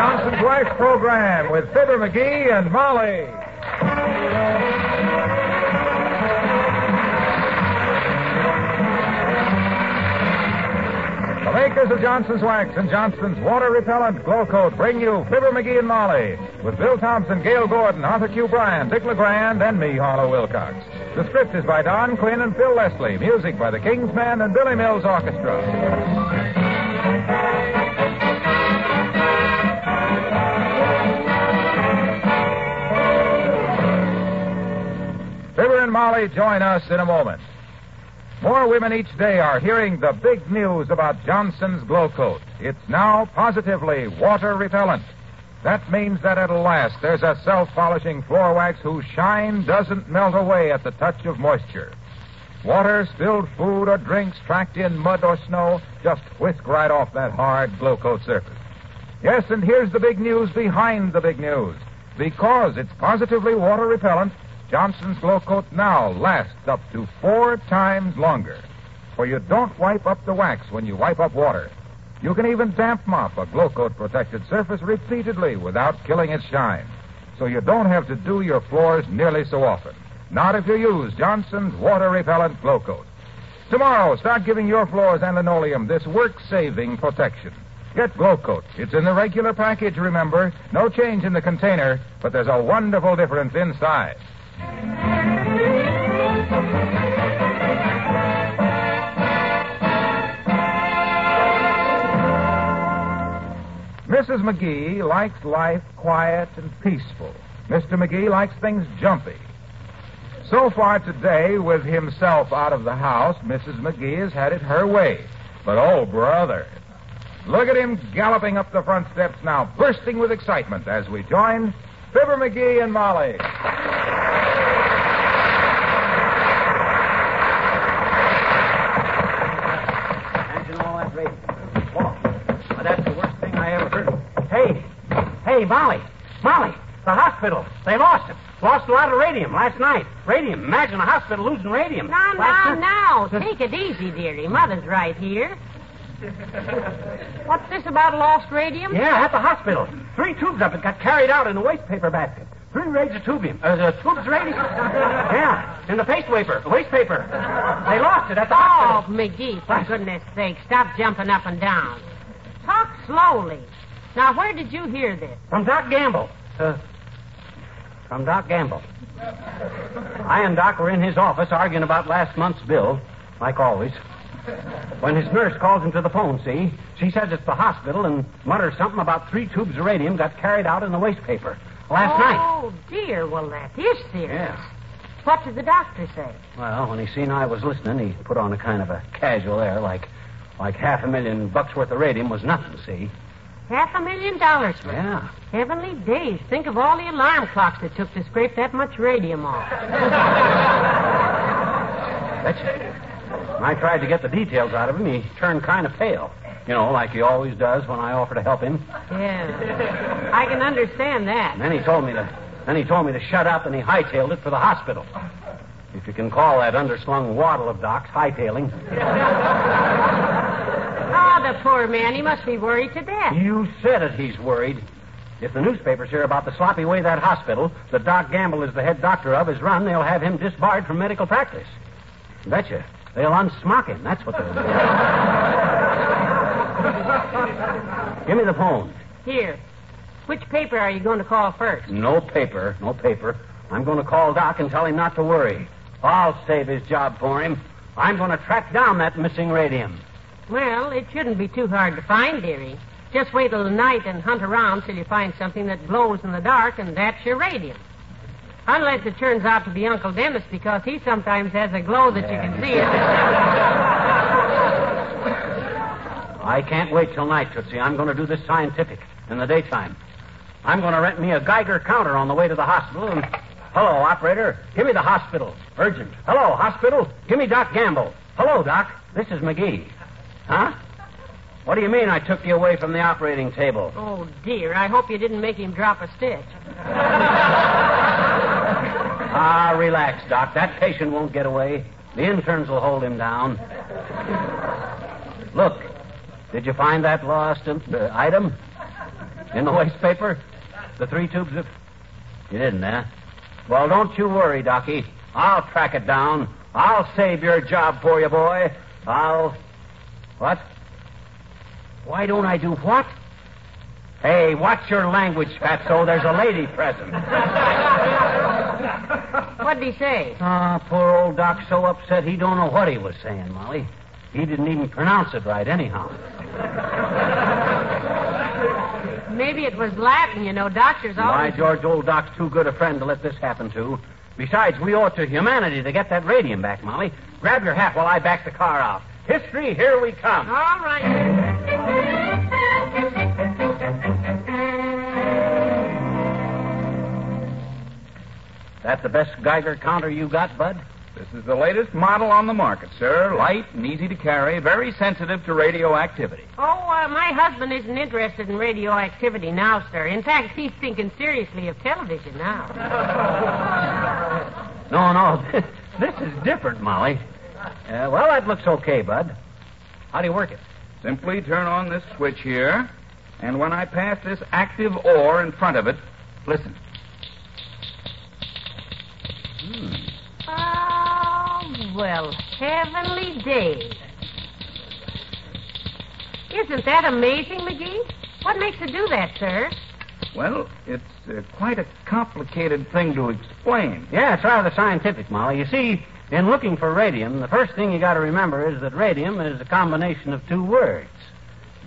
Johnson's Life Program with Fibber McGee and Molly. The makers of Johnson's Wax and Johnson's Water Repellent Glow Coat bring you Fibber McGee and Molly with Bill Thompson, Gale Gordon, Arthur Q. Bryan, Dick LeGrand, and me, Harlow Wilcox. The script is by Don Quinn and Phil Leslie. Music by the Kingsman and Billy Mills Orchestra. Fibber and Molly join us in a moment. More women each day are hearing the big news about Johnson's Glow Coat. It's now positively water repellent. That means that at last there's a self-polishing floor wax whose shine doesn't melt away at the touch of moisture. Water, spilled food, or drinks tracked in mud or snow just whisk right off that hard Glow Coat surface. Yes, and here's the big news behind the big news. Because it's positively water repellent, Johnson's Glow Coat now lasts up to 4 times longer. For you don't wipe up the wax when you wipe up water. You can even damp mop a Glow Coat protected surface repeatedly without killing its shine. So you don't have to do your floors nearly so often. Not if you use Johnson's Water Repellent Glow Coat. Tomorrow, start giving your floors and linoleum this work-saving protection. Get Glow Coat. It's in the regular package, remember. No change in the container, but there's a wonderful difference in size. Mrs. McGee likes life quiet and peaceful. Mr. McGee likes things jumpy. So far today, with himself out of the house, Mrs. McGee has had it her way. But oh, brother, look at him galloping up the front steps now, bursting with excitement as we join Fibber McGee and Molly. Hey, Molly, the hospital. They lost him. Lost a lot of radium last night. Radium. Imagine a hospital losing radium. Now. Take it easy, dearie. Mother's right here. What's this about lost radium? Yeah, at the hospital. 3 tubes of it got carried out in a waste paper basket. 3 rays of tubium. Tubes of radium? Yeah, in the waste paper. They lost it at the hospital. Oh, McGee, for goodness sake, stop jumping up and down. Talk slowly. Now, where did you hear this? From Doc Gamble. From Doc Gamble. I and Doc were in his office arguing about last month's bill, like always. When his nurse calls him to the phone, see? She says it's the hospital and mutters something about 3 tubes of radium got carried out in the waste paper last night. Oh, dear. Well, that is serious. Yeah. What did the doctor say? Well, when he seen I was listening, he put on a kind of a casual air, like $500,000 worth of radium was nothing, see? $500,000 worth. Yeah. Heavenly days. Think of all the alarm clocks it took to scrape that much radium off. When I tried to get the details out of him, he turned kind of pale. You know, like he always does when I offer to help him. Yeah. I can understand that. And then he told me to shut up, and he hightailed it for the hospital. If you can call that underslung waddle of Doc's hightailing. Oh, the poor man. He must be worried to death. You said it, he's worried. If the newspapers hear about the sloppy way that hospital, that Doc Gamble is the head doctor of, is run, they'll have him disbarred from medical practice. Betcha. They'll unsmock him. That's what they'll do. Give me the phone. Here. Which paper are you going to call first? No paper. I'm going to call Doc and tell him not to worry. I'll save his job for him. I'm going to track down that missing radium. Well, it shouldn't be too hard to find, dearie. Just wait till the night and hunt around till you find something that glows in the dark, and that's your radium. Unless it turns out to be Uncle Dennis, because he sometimes has a glow that you can see. I can't wait till night, Tootsie. I'm going to do this scientific in the daytime. I'm going to rent me a Geiger counter on the way to the hospital and... Hello, operator. Give me the hospital. Urgent. Hello, hospital. Give me Doc Gamble. Hello, Doc. This is McGee. Huh? What do you mean I took you away from the operating table? Oh, dear. I hope you didn't make him drop a stitch. Relax, Doc. That patient won't get away. The interns will hold him down. Look, did you find that lost item? In the wastepaper? The 3 tubes of... You didn't, eh? Well, don't you worry, Docky. I'll track it down. I'll save your job for you, boy. I'll... What? Why don't I do what? Hey, watch your language, Fatso. There's a lady present. What'd he say? Ah, poor old Doc so upset he don't know what he was saying, Molly. He didn't even pronounce it right anyhow. Maybe it was Latin, you know. Doctors always... Why, George, old Doc's too good a friend to let this happen to. Besides, we owe it to humanity to get that radium back, Molly. Grab your hat while I back the car out. History, here we come. All right. That the best Geiger counter you got, Bud? This is the latest model on the market, sir. Light and easy to carry, very sensitive to radioactivity. Oh, my husband isn't interested in radioactivity now, sir. In fact, he's thinking seriously of television now. No. This is different, Molly. Well, that looks okay, Bud. How do you work it? Simply turn on this switch here, and when I pass this active ore in front of it, listen. Oh, well, heavenly days. Isn't that amazing, McGee? What makes it do that, sir? Well, it's quite a complicated thing to explain. Yeah, it's rather scientific, Molly. You see, in looking for radium, the first thing you got to remember is that radium is a combination of 2 words.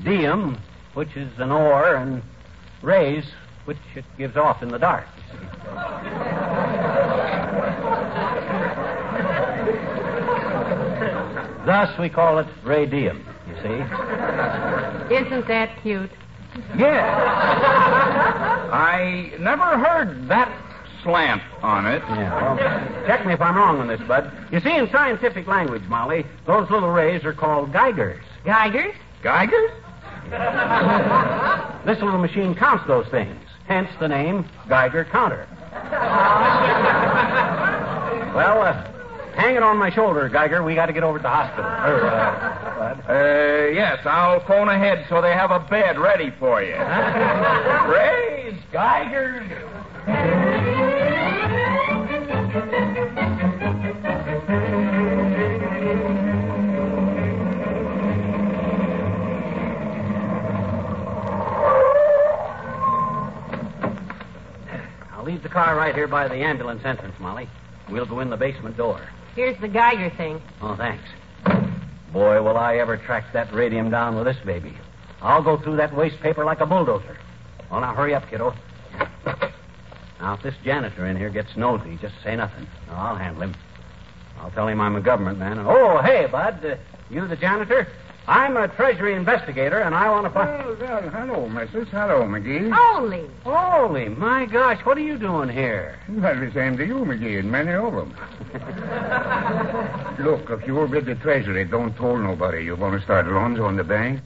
Diem, which is an ore, and rays, which it gives off in the dark. Thus, we call it radium, you see. Isn't that cute? Yes. I never heard that slant on it. Yeah, well, check me if I'm wrong on this, Bud. You see, in scientific language, Molly, those little rays are called Geigers. Geigers? Geigers? This little machine counts those things, hence the name Geiger counter. Well, hang it on my shoulder, Geiger. We got to get over to the hospital. Yes, I'll phone ahead so they have a bed ready for you. Praise Geiger. I'll leave the car right here by the ambulance entrance, Molly. We'll go in the basement door. Here's the Geiger thing. Oh, thanks. Boy, will I ever track that radium down with this baby. I'll go through that wastepaper like a bulldozer. Well, now, hurry up, kiddo. Now, if this janitor in here gets nosy, just say nothing. No, I'll handle him. I'll tell him I'm a government man. And... Oh, hey, Bud. You the janitor? I'm a Treasury investigator, and I want to find... Well, hello, Mrs. Hello, McGee. Holy, my gosh, what are you doing here? Well, the same to you, McGee, and many of them. Look, if you're with the Treasury, don't tell nobody you're going to start loans on the bank.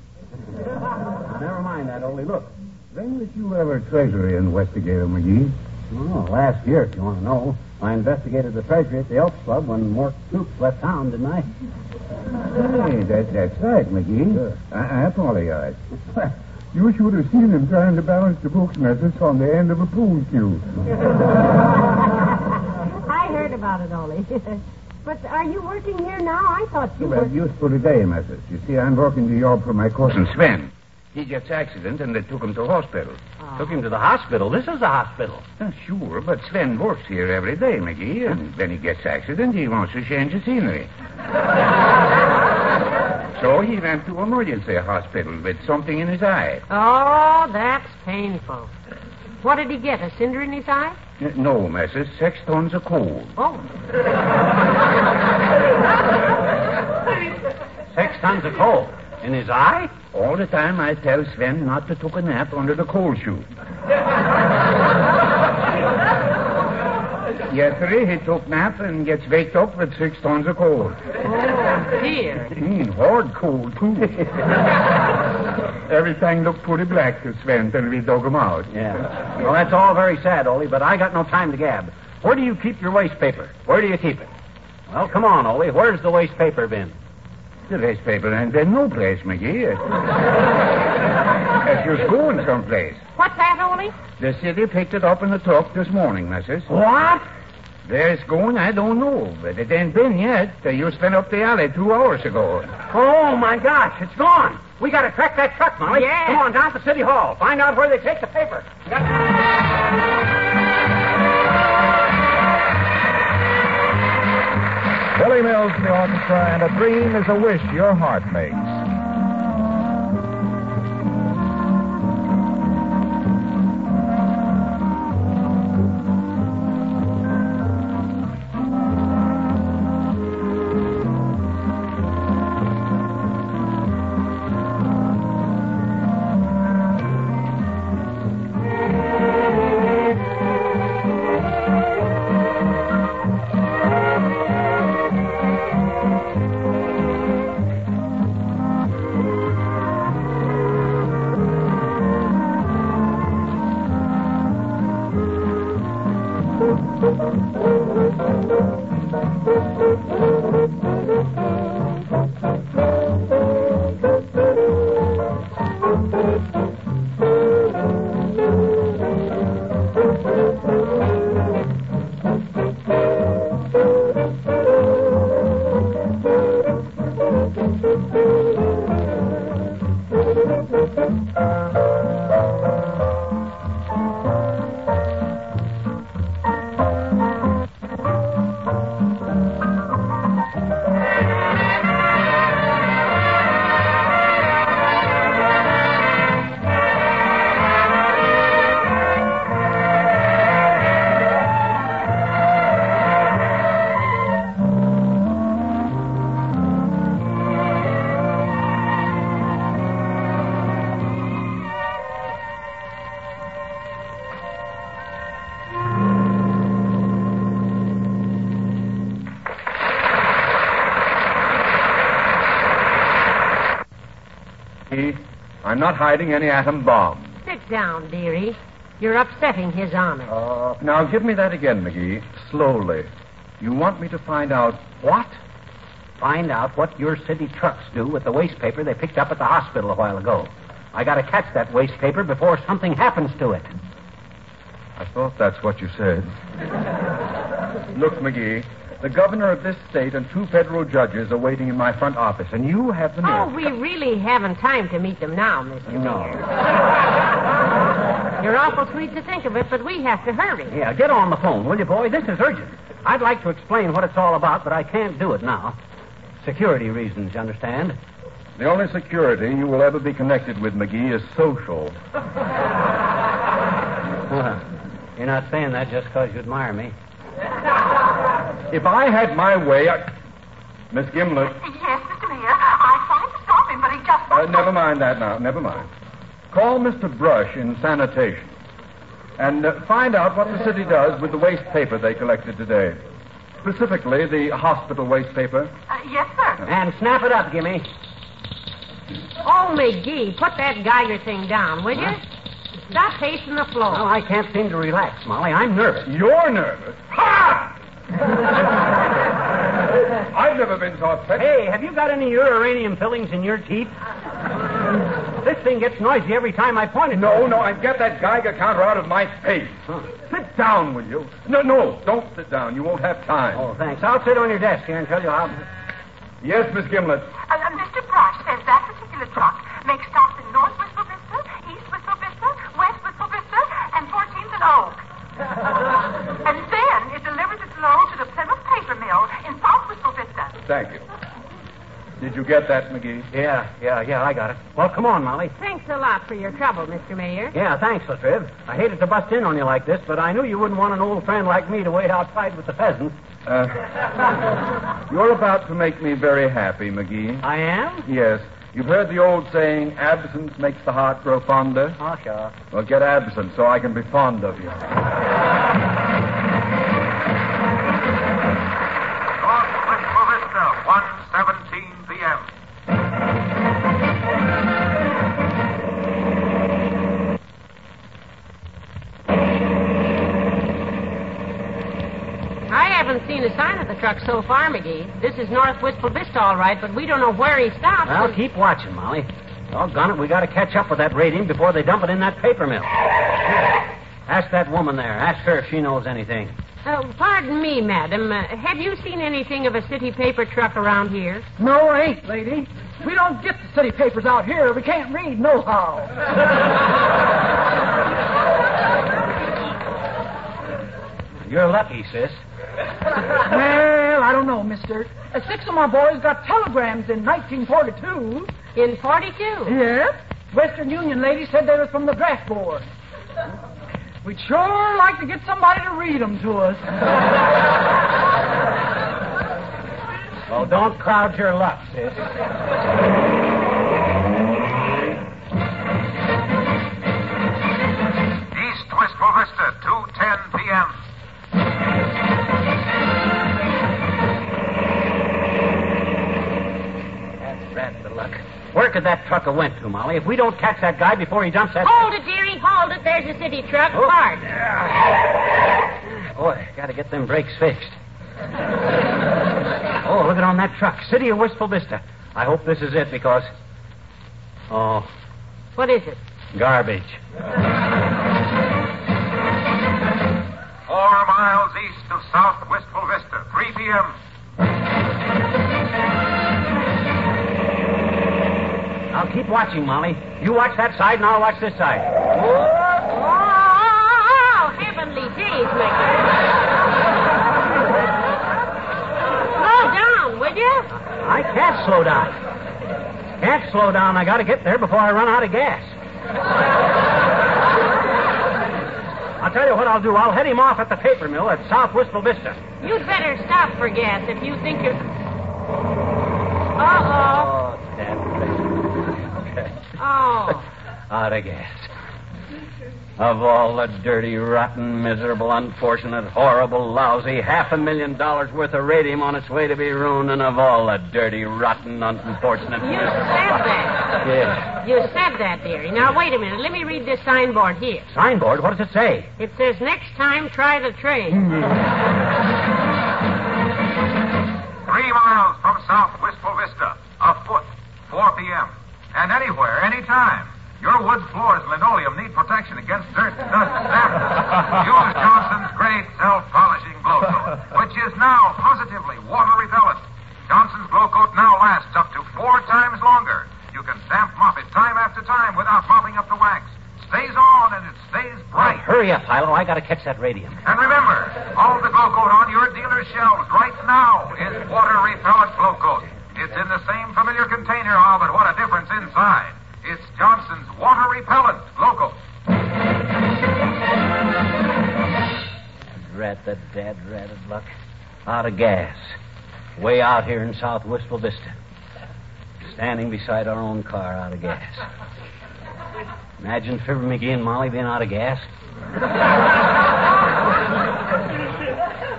Never mind that, only look. When was you ever a Treasury investigator, McGee? Oh, last year, if you want to know. I investigated the Treasury at the Elks Club when more troops left town, didn't I? Hey, that's right, McGee. Sure. I apologize. You should have seen him trying to balance the books methods on the end of a pool cue. I heard about it, Ollie. But are you working here now? I thought you were... Well, used for today, Mrs. You see, I'm working the yard for my cousin Sven. He gets accident, and they took him to the hospital. Oh. Took him to the hospital? This is a hospital. Sure, but Sven works here every day, McGee, and when he gets accident, he wants to change the scenery. So he went to emergency hospital with something in his eye. Oh, that's painful. What did he get, a cinder in his eye? No, Mrs., 6 tons of coal. Oh. 6 tons of coal? In his eye? All the time I tell Sven not to take a nap under the coal chute. Yesterday he took nap and gets waked up with 6 tons of coal. Oh, dear. Hard coal, too. Everything looked pretty black to Sven till we dug him out. Yeah. Well, that's all very sad, Ollie, but I got no time to gab. Where do you keep your waste paper? Where do you keep it? Well, come on, Ollie. Where's the waste paper bin? The waste paper, and there's no place, McGee. She's going someplace. What's that, Ollie? The city picked it up in the talk this morning, missus. What? Where it's going, I don't know, but it ain't been yet. You spent up the alley 2 hours ago. Oh, my gosh, it's gone. We got to track that truck, Molly. Yeah. Come on, down to City Hall. Find out where they take the paper. Billy Mills and the orchestra, and a dream is a wish your heart makes. I'm not hiding any atom bomb. Sit down, dearie. You're upsetting his honor. Now give me that again, McGee. Slowly. You want me to find out what? Find out what your city trucks do with the waste paper they picked up at the hospital a while ago. I got to catch that waste paper before something happens to it. I thought that's what you said. Look, McGee. The governor of this state and 2 federal judges are waiting in my front office, and you have the nerve. Oh, we really haven't time to meet them now, Mr. Mayor. You're awful sweet to think of it, but we have to hurry. Yeah, get on the phone, will you, boy? This is urgent. I'd like to explain what it's all about, but I can't do it now. Security reasons, you understand? The only security you will ever be connected with, McGee, is social. You're not saying that just because you admire me. If I had my way, Miss Gimlet. Yes, Mr. Mayor. I tried to stop him, but he just... never mind that now. Never mind. Call Mr. Brush in sanitation and find out what the city does with the waste paper they collected today. Specifically, the hospital waste paper. Yes, sir. And snap it up, Gimme. Oh, McGee, put that Geiger thing down, will you? Stop pacing the floor. Well, I can't seem to relax, Molly. I'm nervous. You're nervous? Ha! I've never been so upset. Hey, have you got any of your uranium fillings in your teeth? This thing gets noisy every time I point it. No, I've got that Geiger counter out of my face. Huh. Sit down, will you? No, don't sit down. You won't have time. Oh, thanks. I'll sit on your desk here and tell you how... Yes, Miss Gimlet. Mr. Brush says that particular truck makes stops in North Whistlebister, East Whistlebister, West Whistlebister, and 14th and Oak. And then it delivers its load to the Plymouth paper mill in South Whistle Vista. Thank you. Did you get that, McGee? Yeah, I got it. Well, come on, Molly. Thanks a lot for your trouble, Mr. Mayor. Yeah, thanks, Latriv. I hated to bust in on you like this, but I knew you wouldn't want an old friend like me to wait outside with the peasants. You're about to make me very happy, McGee. I am? Yes. You've heard the old saying, absence makes the heart grow fonder? Oh, sure. Well, get absent so I can be fond of you. North Whistful Vista, 1:17 p.m. I haven't seen a sign of the truck so far, McGee. This is North Whistlebister, all right, but we don't know where he stopped. Well, keep watching, Molly. Doggone it, we got to catch up with that radium before they dump it in that paper mill. Ask that woman there. Ask her if she knows anything. Oh, pardon me, madam. Have you seen anything of a city paper truck around here? No, I ain't, lady. We don't get the city papers out here. We can't read nohow. You're lucky, sis. Well, I don't know, mister. Six of my boys got telegrams in 1942. In 42? Yes. Western Union ladies said they was from the draft board. We'd sure like to get somebody to read them to us. Well, don't cloud your luck, sis. East Wistful Vista, 2:10 p.m. That's rat the luck. Where could that trucker went to, Molly? If we don't catch that guy before he dumps that... Hold it, dearie, hold it. There's a city truck. Oh. Hard. Boy, gotta get them brakes fixed. Oh, look at on that truck. City of Wistful Vista. I hope this is it because... Oh. What is it? Garbage. 4 miles east of South Wistful Vista, 3 p.m. I'll keep watching, Molly. You watch that side, and I'll watch this side. Oh, heavenly days, Mickey. Slow down, will you? I can't slow down. Can't slow down. I got to get there before I run out of gas. I'll tell you what I'll do. I'll head him off at the paper mill at South Wistful Vista. You'd better stop for gas if you think you're... Uh-oh. Oh. Out of gas. Of all the dirty, rotten, miserable, unfortunate, horrible, lousy, $500,000 worth of radium on its way to be ruined, and of all the dirty, rotten, unfortunate... You said that. Yes. You said that, dearie. Now, wait a minute. Let me read this signboard here. Signboard? What does it say? It says, next time, try the train. 3 miles from South Wistful Vista. Afoot. 4 p.m. And anywhere, anytime. Your wood floors and linoleum need protection against dirt, dust, and dampness. Use Johnson's Great Self-Polishing Glow Coat, which is now positively water-repellent. Johnson's Glow Coat now lasts up to 4 times longer. You can damp mop it time after time without mopping up the wax. Stays on and it stays bright. Well, hurry up, Hilo. I got to catch that radium. And remember, all the Glow Coat on your dealer's shelves right now is water-repellent Glow Coat. It's in the same familiar container, all, but what a difference inside. It's Johnson's Water Repellent Local. Rat the dad ratted luck. Out of gas. Way out here in South Wistful Vista. Standing beside our own car, out of gas. Imagine Fibber McGee and Molly being out of gas.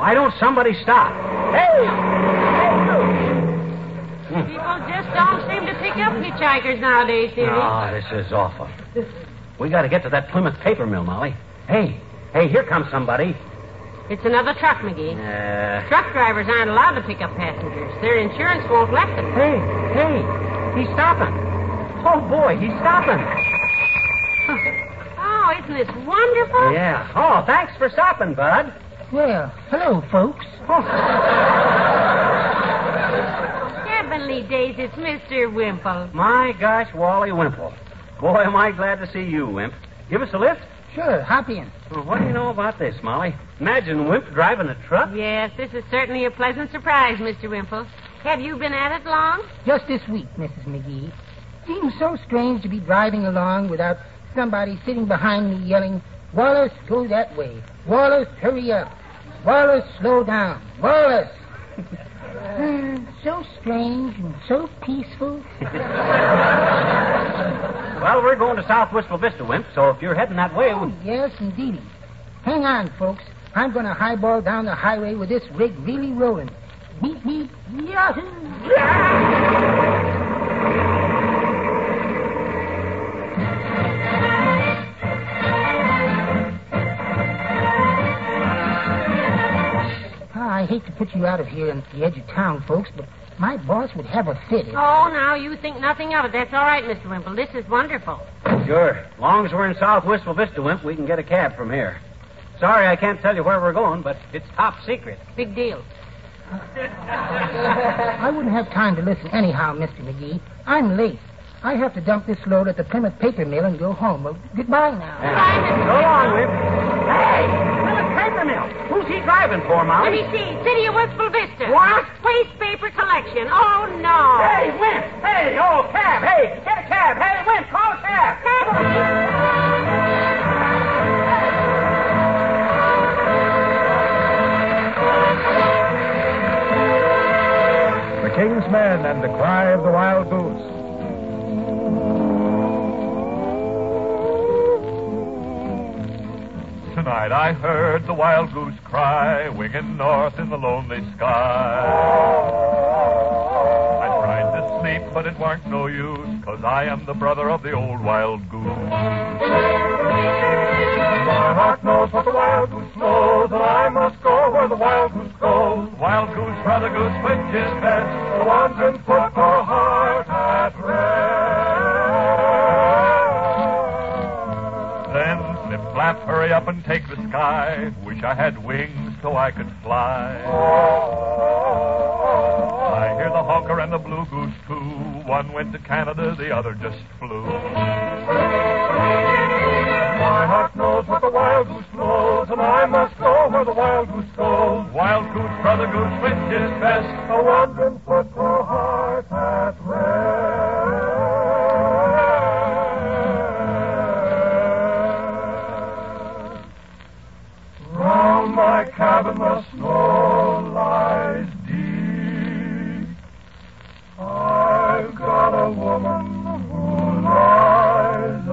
Why don't somebody stop? Hey! People just don't seem to pick up hitchhikers nowadays, dearie. Oh, this is awful. We got to get to that Plymouth paper mill, Molly. Hey, here comes somebody. It's another truck, McGee. Truck drivers aren't allowed to pick up passengers. Their insurance won't let them. Hey, he's stopping. Oh, boy, he's stopping. Oh, isn't this wonderful? Yeah. Oh, thanks for stopping, bud. Well, hello, folks. Oh. Days, it's Mr. Wimple. My gosh, Wally Wimple. Boy, am I glad to see you, Wimp. Give us a lift? Sure, hop in. Well, what do you know about this, Molly? Imagine Wimp driving a truck. Yes, this is certainly a pleasant surprise, Mr. Wimple. Have you been at it long? Just this week, Mrs. McGee. Seems so strange to be driving along without somebody sitting behind me yelling, Wallace, go that way. Wallace, hurry up. Wallace, slow down. Wallace. So strange and so peaceful. Well, we're going to South Wistful Vista, Wimp, so if you're heading that way... Oh, yes, indeedy. Hang on, folks. I'm going to highball down the highway with this rig really rolling. Beep, beep, yahoo! I hate to put you out of here and at the edge of town, folks, but My boss would have a fit. Oh, now you think nothing of it. That's all right, Mr. Wimple. This is wonderful. Sure. Long's we're in South Whistle Vista, Wimp, we can get a cab from here. Sorry, I can't tell you where we're going, but it's top secret. Big deal. I wouldn't have time to listen anyhow, Mr. McGee. I'm late. I have to dump this load at the Plymouth paper mill and go home. Well, goodbye now. Go on, Wimp. Hey, Plymouth paper mill. Who's he driving for, Molly? Let me see. City of Wistful Vista. What? Waste paper collection. Oh, no. Hey, Wimp. Hey, old cab. Hey, get a cab. Hey, Wimp, call a cab. The King's Men and the Cry of the Wild Goose. Tonight I heard the wild goose cry, winging north in the lonely sky. I tried to sleep, but it warn't no use, 'cause I am the brother of the old wild goose. My heart knows what the wild goose knows, and I must go where the wild goose goes. Wild goose, brother goose, which is best? The wandering foot or heart at rest. Then flap, hurry up and take the sky. Wish I had wings so I could fly. I hear the honker and the blue goose too. One went to Canada, the other just flew. My heart knows what the wild goose knows, and I must go where the wild goose goes. Wild goose, brother goose, which is best? A wandering foot or heart at rest. My cabin, the snow lies deep. I've got a woman who lies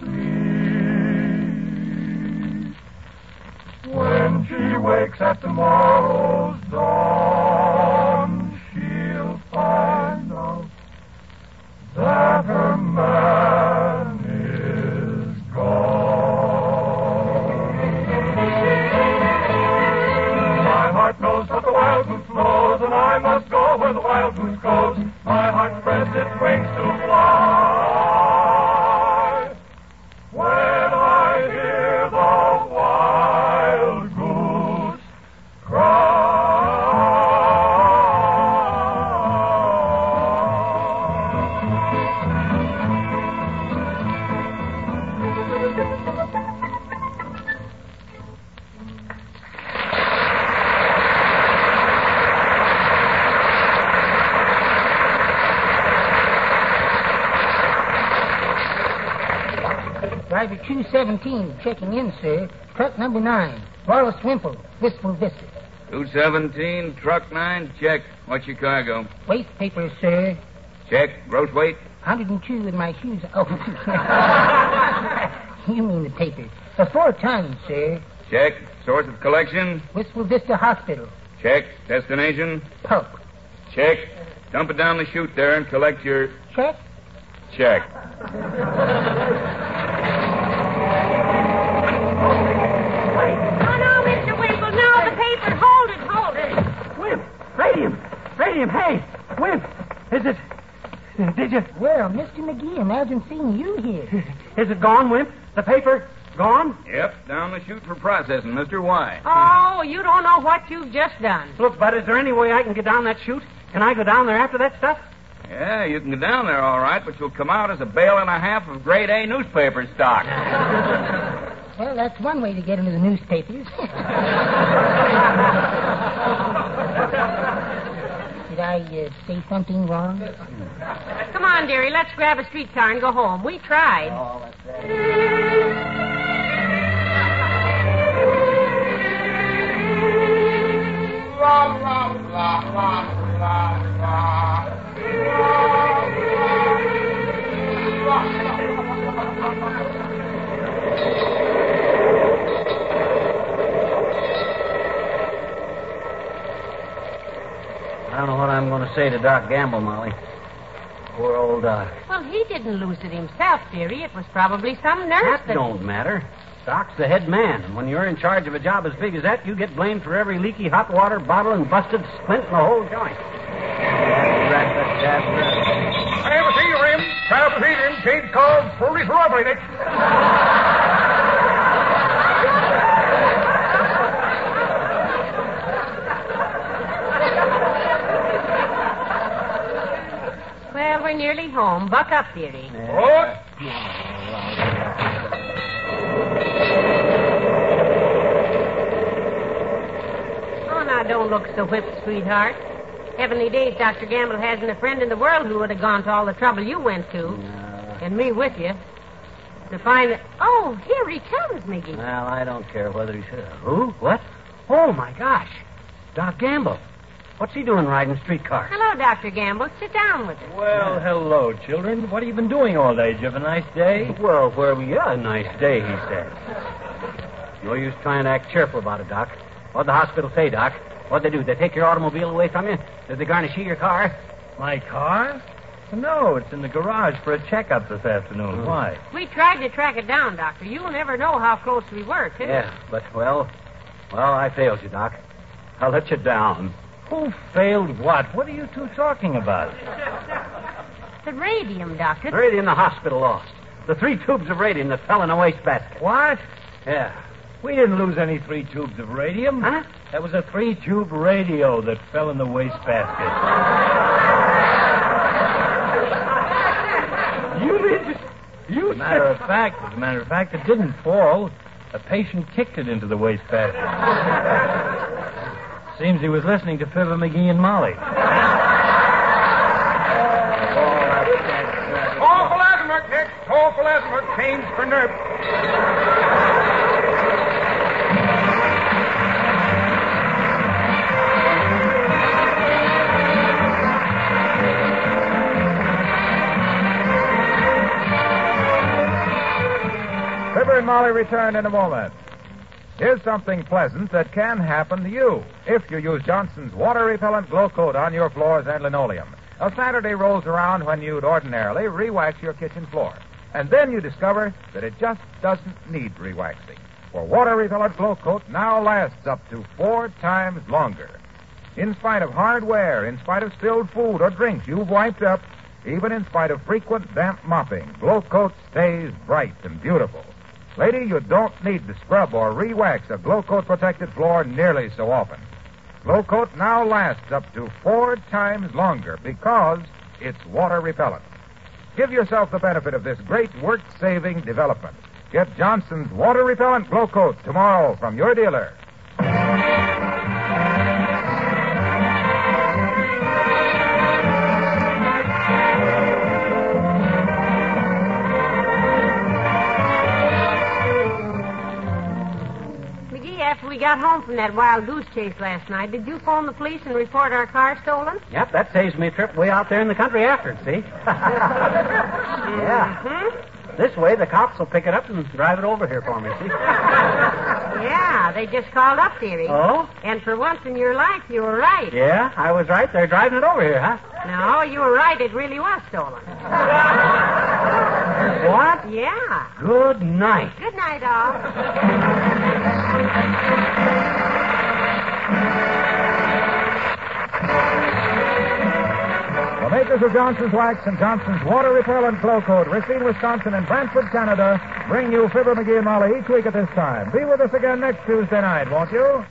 asleep. When she wakes at tomorrow's dawn, she'll find out that her man is gone. I must go where the wild goose goes. My heart spreads its wings to fly. When I hear the wild goose cry. Driver 217, checking in, sir. Truck number 9, Wallace Wimple, Wistful Vista. 217, truck 9, check. What's your cargo? Waste paper, sir. Check. Gross weight? 102 in my shoes. Oh, you mean the paper. 4 tons, sir. Check. Source of collection? Wistful Vista Hospital. Check. Destination? Pulp. Check. Dump it down the chute there and collect your... Check? Check. Radium, hey, Wimp, is it... Did you... Well, Mr. McGee, imagine seeing you here. Is it gone, Wimp? The paper gone? Yep, down the chute for processing, Mr. Y. Oh, you don't know what you've just done. Look, Bud, is there any way I can get down that chute? Can I go down there after that stuff? Yeah, you can go down there, all right, but you'll come out as a bale and a half of grade A newspaper stock. Well, that's one way to get into the newspapers. Did I say something wrong? Come on, dearie. Let's grab a streetcar and go home. We tried. Oh, that's right. La, la, la, la, la, I don't know what I'm going to say to Doc Gamble, Molly. Poor old Doc. Well, he didn't lose it himself, dearie. It was probably some nurse that... That don't matter. Doc's the head man, and when you're in charge of a job as big as that, you get blamed for every leaky hot water bottle and busted splint in the whole joint. That's right. I have a seat, Rim. I have a seat, Rim. Cage called police robbery, Nick. Well, we're nearly home. Buck up, dearie. What? Oh, now, don't look so whipped, sweetheart. Heavenly days, Dr. Gamble hasn't a friend in the world who would have gone to all the trouble you went to. No. And me with you. To find that... Oh, here he comes, Mickey. Well, I don't care whether he should. Who? What? Oh, my gosh. Doc Gamble. What's he doing riding streetcars? Hello, Dr. Gamble. Sit down with us. Well, hello, children. What have you been doing all day? Did you have a nice day? Well, where we are, a nice day, he said. No use trying to act cheerful about it, Doc. What'd the hospital say, Doc? What'd they do? They take your automobile away from you? Did they garnish your car? My car? No, it's in the garage for a checkup this afternoon. Mm. Why? We tried to track it down, Doctor. You'll never know how close we were, too. Yeah, but, well, I failed you, Doc. I let you down. Who failed what? What are you two talking about? The radium, Doctor. The radium the hospital lost. The 3 tubes of radium that fell in a wastebasket. What? Yeah. We didn't lose any 3 tubes of radium. Huh? That was a 3-tube radio that fell in the wastebasket. You did? You did? As a matter of fact, it didn't fall. A patient kicked it into the wastebasket. Seems he was listening to Fibber McGee and Molly. Awful asthma, Dick. Awful asthma. Change for nerve. Molly returned in a moment. Here's something pleasant that can happen to you if you use Johnson's water-repellent glow coat on your floors and linoleum. A Saturday rolls around when you'd ordinarily re-wax your kitchen floor. And then you discover that it just doesn't need re-waxing. For water-repellent glow coat now lasts up to 4 times longer. In spite of hard wear, in spite of spilled food or drinks you've wiped up, even in spite of frequent damp mopping, glow coat stays bright and beautiful. Lady, you don't need to scrub or re-wax a Glow Coat protected floor nearly so often. Glow Coat now lasts up to 4 times longer because it's water repellent. Give yourself the benefit of this great work-saving development. Get Johnson's water repellent Glow Coat tomorrow from your dealer. We got home from that wild goose chase last night. Did you phone the police and report our car stolen? Yep, that saves me a trip way out there in the country after it, see? Yeah. Mm-hmm. This way, the cops will pick it up and drive it over here for me, see? Yeah, they just called up, dearie. Oh? And for once in your life, you were right. Yeah, I was right. They're driving it over here, huh? No, you were right. It really was stolen. What? Yeah. Good night. Good night, all. The makers of Johnson's Wax and Johnson's Water Repellent Glow Coat, Racine, Wisconsin, and Brantford, Canada, bring you Fibber McGee and Molly each week at this time. Be with us again next Tuesday night, won't you?